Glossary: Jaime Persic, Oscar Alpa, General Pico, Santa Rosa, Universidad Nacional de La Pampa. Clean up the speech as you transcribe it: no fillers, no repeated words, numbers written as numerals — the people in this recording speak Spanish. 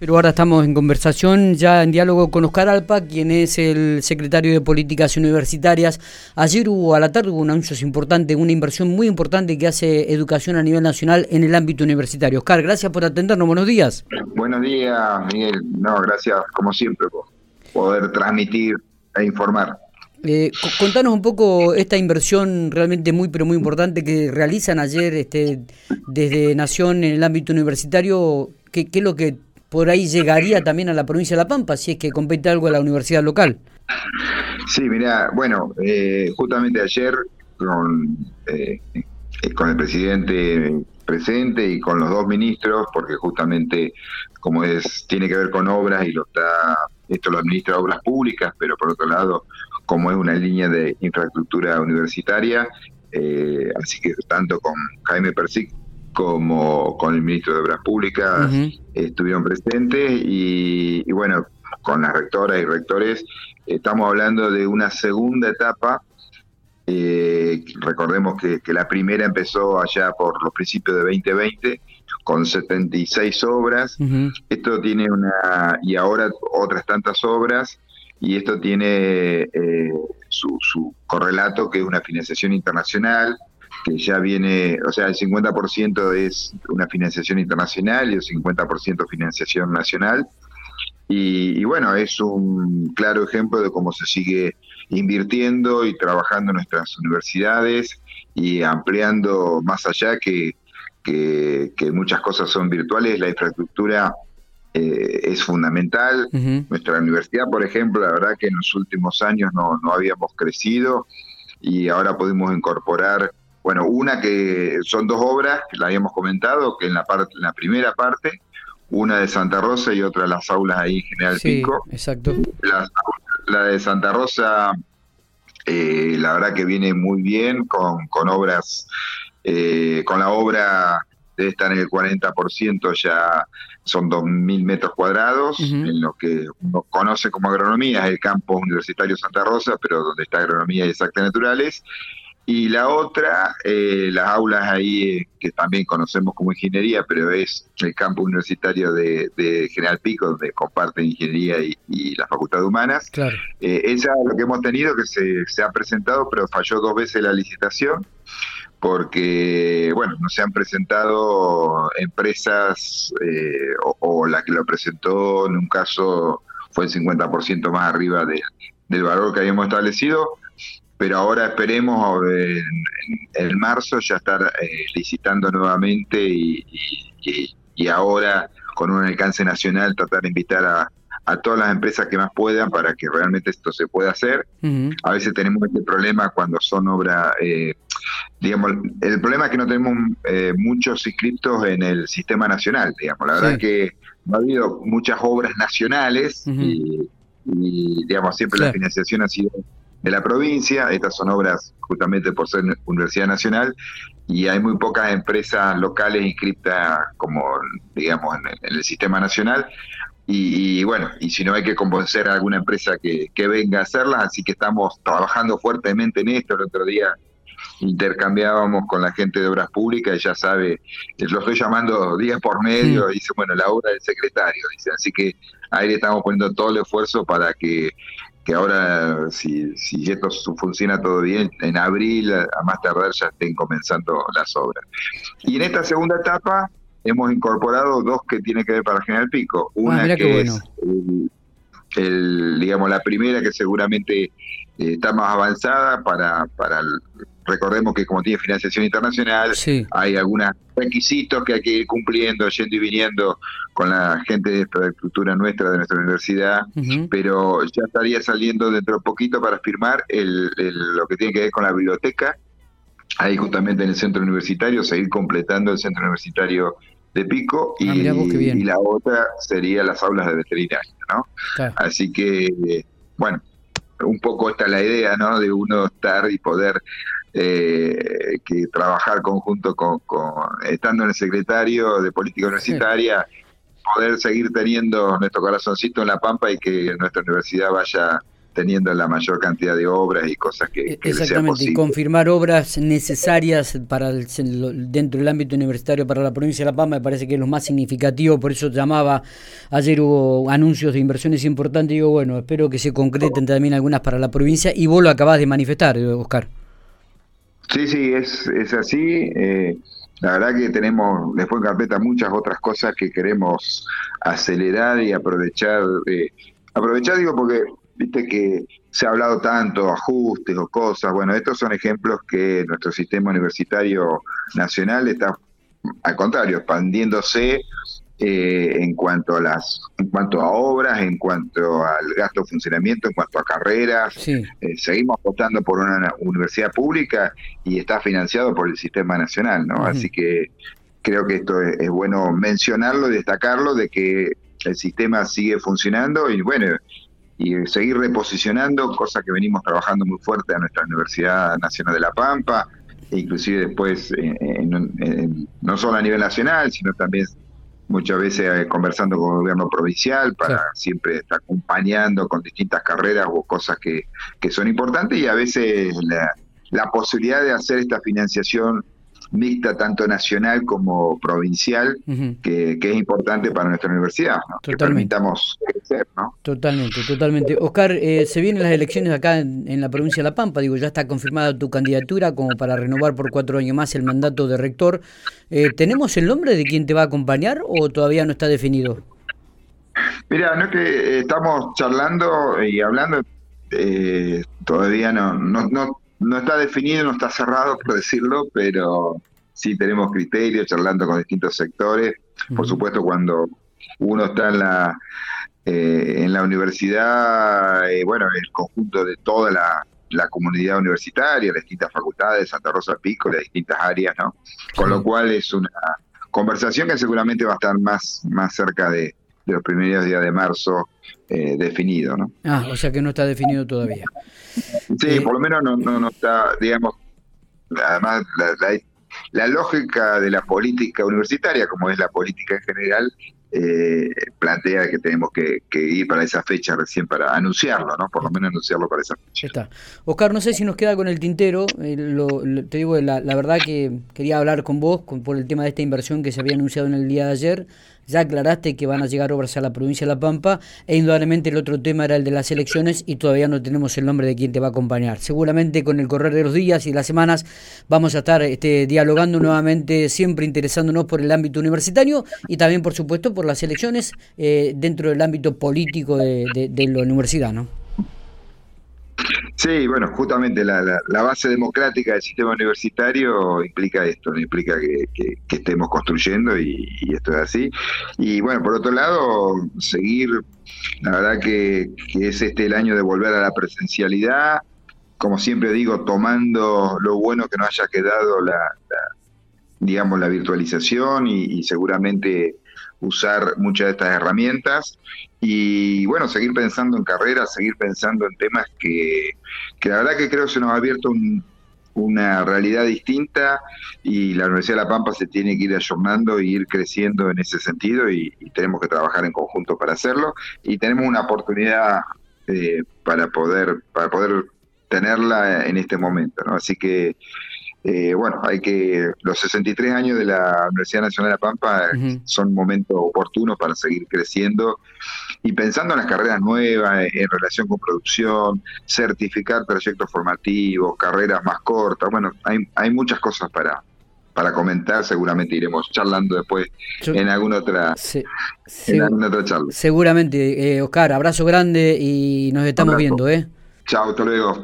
Pero ahora estamos en conversación, ya en diálogo con Oscar Alpa, quien es el secretario de Políticas Universitarias. Ayer a la tarde hubo un anuncio importante, una inversión muy importante que hace Educación a nivel nacional en el ámbito universitario. Oscar, gracias por atendernos, buenos días. Buenos días, Miguel. No, gracias, como siempre, por poder transmitir e informar. Contanos un poco esta inversión realmente muy importante que realizan ayer desde Nación en el ámbito universitario. ¿Qué es lo que por ahí llegaría también a la provincia de La Pampa, si es que compete algo a la universidad local? Sí, mirá, bueno, justamente ayer con el presidente presente y con los dos ministros, porque justamente como tiene que ver con obras y esto lo administra Obras Públicas, pero por otro lado, como es una línea de infraestructura universitaria, así que tanto con Jaime Persic, como con el ministro de Obras Públicas, uh-huh, estuvieron presentes y bueno, con las rectoras y rectores, estamos hablando de una segunda etapa. Recordemos que la primera empezó allá por los principios de 2020 con 76 obras, uh-huh. Esto tiene y ahora otras tantas obras, y esto tiene su correlato, que es una financiación internacional, que ya viene, o sea, el 50% es una financiación internacional y el 50% financiación nacional. Y bueno, es un claro ejemplo de cómo se sigue invirtiendo y trabajando en nuestras universidades y ampliando más allá que muchas cosas son virtuales. La infraestructura es fundamental. Uh-huh. Nuestra universidad, por ejemplo, la verdad que en los últimos años no habíamos crecido y ahora podemos incorporar. Bueno, una que son dos obras, que la habíamos comentado, que en la primera parte, una de Santa Rosa y otra las aulas ahí en General Pico. Sí, exacto. La de Santa Rosa, la verdad que viene muy bien con obras, con la obra debe estar en el 40%, ya son 2.000 metros cuadrados, uh-huh, en lo que uno conoce como agronomía, es el campus universitario Santa Rosa, pero donde está agronomía y exactas naturales. Y la otra, las aulas ahí que también conocemos como ingeniería, pero es el campus universitario de General Pico, donde comparten ingeniería y la facultad de humanas. Claro. Esa es lo que hemos tenido, que se ha presentado, pero falló dos veces la licitación, porque, bueno, no se han presentado empresas, o la que lo presentó en un caso fue el 50% más arriba del valor que habíamos establecido. Pero ahora esperemos en marzo ya estar licitando nuevamente y ahora con un alcance nacional tratar de invitar a todas las empresas que más puedan para que realmente esto se pueda hacer. Uh-huh. A veces tenemos este problema cuando son obras, digamos, el problema es que no tenemos muchos inscriptos en el sistema nacional, digamos. La verdad, sí, que no ha habido muchas obras nacionales, uh-huh, y digamos siempre, claro, la financiación ha sido de la provincia. Estas son obras justamente por ser Universidad Nacional y hay muy pocas empresas locales inscriptas como, digamos, en el sistema nacional y bueno, y si no hay que convencer a alguna empresa que venga a hacerlas, así que estamos trabajando fuertemente en esto. El otro día intercambiábamos con la gente de Obras Públicas y ya sabe, lo estoy llamando día por medio, sí, dice, bueno, la obra del secretario, dice, así que ahí le estamos poniendo todo el esfuerzo para que ahora, si esto funciona todo bien, en abril a más tardar ya estén comenzando las obras. Y en esta segunda etapa hemos incorporado dos que tienen que ver para General Pico. Una que es, bueno, digamos, la primera que seguramente está más avanzada recordemos que como tiene financiación internacional, sí, hay algunos requisitos que hay que ir cumpliendo, yendo y viniendo con la gente de infraestructura nuestra, de nuestra universidad, uh-huh, pero ya estaría saliendo dentro de poquito para firmar lo que tiene que ver con la biblioteca, ahí justamente en el centro universitario, seguir completando el centro universitario de Pico, y la otra sería las aulas de veterinaria, ¿no? Claro. Así que, bueno, un poco está la idea, ¿no? De uno estar y poder que trabajar conjunto con estando en el secretario de Política Universitaria, sí, poder seguir teniendo nuestro corazoncito en La Pampa y que nuestra universidad vaya teniendo la mayor cantidad de obras y cosas que sea posible. Y confirmar obras necesarias para dentro del ámbito universitario para la provincia de La Pampa me parece que es lo más significativo, por eso llamaba, ayer hubo anuncios de inversiones importantes, digo, bueno, espero que se concreten también algunas para la provincia, y vos lo acabás de manifestar, Oscar. Sí, es así, la verdad que tenemos después en carpeta muchas otras cosas que queremos acelerar y aprovechar digo porque viste que se ha hablado tanto, ajustes o cosas, bueno, estos son ejemplos que nuestro sistema universitario nacional está, al contrario, expandiéndose en cuanto a obras, en cuanto al gasto de funcionamiento, en cuanto a carreras. Sí. Seguimos votando por una universidad pública y está financiado por el sistema nacional, ¿no? Uh-huh. Así que creo que esto es bueno mencionarlo y destacarlo, de que el sistema sigue funcionando y bueno, y seguir reposicionando cosas que venimos trabajando muy fuerte a nuestra Universidad Nacional de La Pampa, e inclusive después no solo a nivel nacional, sino también muchas veces conversando con el gobierno provincial para siempre estar acompañando con distintas carreras o cosas que son importantes, y a veces la posibilidad de hacer esta financiación mixta tanto nacional como provincial, uh-huh, que es importante para nuestra universidad, ¿no? Que permitamos crecer, ¿no? Totalmente. Oscar, se vienen las elecciones acá en la provincia de La Pampa, digo, ya está confirmada tu candidatura como para renovar por 4 años más el mandato de rector. ¿Tenemos el nombre de quién te va a acompañar o todavía no está definido? Mira, no es que estamos charlando y hablando, todavía no está definido, no está cerrado, por decirlo, pero sí tenemos criterios, charlando con distintos sectores. Por supuesto, cuando uno está en la universidad, bueno, el conjunto de toda la comunidad universitaria, las distintas facultades, Santa Rosa, Pico, las distintas áreas, ¿no? Con lo cual es una conversación que seguramente va a estar más cerca de los primeros días de marzo definido, ¿no? Ah, o sea que no está definido todavía. Sí, por lo menos no está, digamos, además la lógica de la política universitaria, como es la política en general, plantea que tenemos que ir para esa fecha recién para anunciarlo, ¿no? Por lo menos anunciarlo para esa fecha. Está. Oscar, no sé si nos queda con el tintero, te digo, la verdad que quería hablar con vos por el tema de esta inversión que se había anunciado en el día de ayer. Ya aclaraste que van a llegar obras a la provincia de La Pampa, e indudablemente el otro tema era el de las elecciones y todavía no tenemos el nombre de quién te va a acompañar. Seguramente con el correr de los días y las semanas vamos a estar dialogando nuevamente, siempre interesándonos por el ámbito universitario y también, por supuesto, por las elecciones dentro del ámbito político de la universidad, ¿no? Sí, bueno, justamente la base democrática del sistema universitario implica esto, implica que estemos construyendo y esto es así. Y bueno, por otro lado, seguir, la verdad que es el año de volver a la presencialidad, como siempre digo, tomando lo bueno que nos haya quedado la virtualización y seguramente usar muchas de estas herramientas y, bueno, seguir pensando en carreras, seguir pensando en temas que la verdad que creo que se nos ha abierto una realidad distinta y la Universidad de La Pampa se tiene que ir ayornando y ir creciendo en ese sentido y tenemos que trabajar en conjunto para hacerlo y tenemos una oportunidad para poder tenerla en este momento, ¿no? Así que bueno, hay que los 63 años de la Universidad Nacional de La Pampa, uh-huh, son momentos oportunos para seguir creciendo y pensando en las carreras nuevas, en relación con producción, certificar proyectos formativos, carreras más cortas. Bueno, hay muchas cosas para comentar, seguramente iremos charlando después en alguna otra charla. Seguramente, Oscar, abrazo grande y nos estamos viendo, ¿eh? Chao, hasta luego.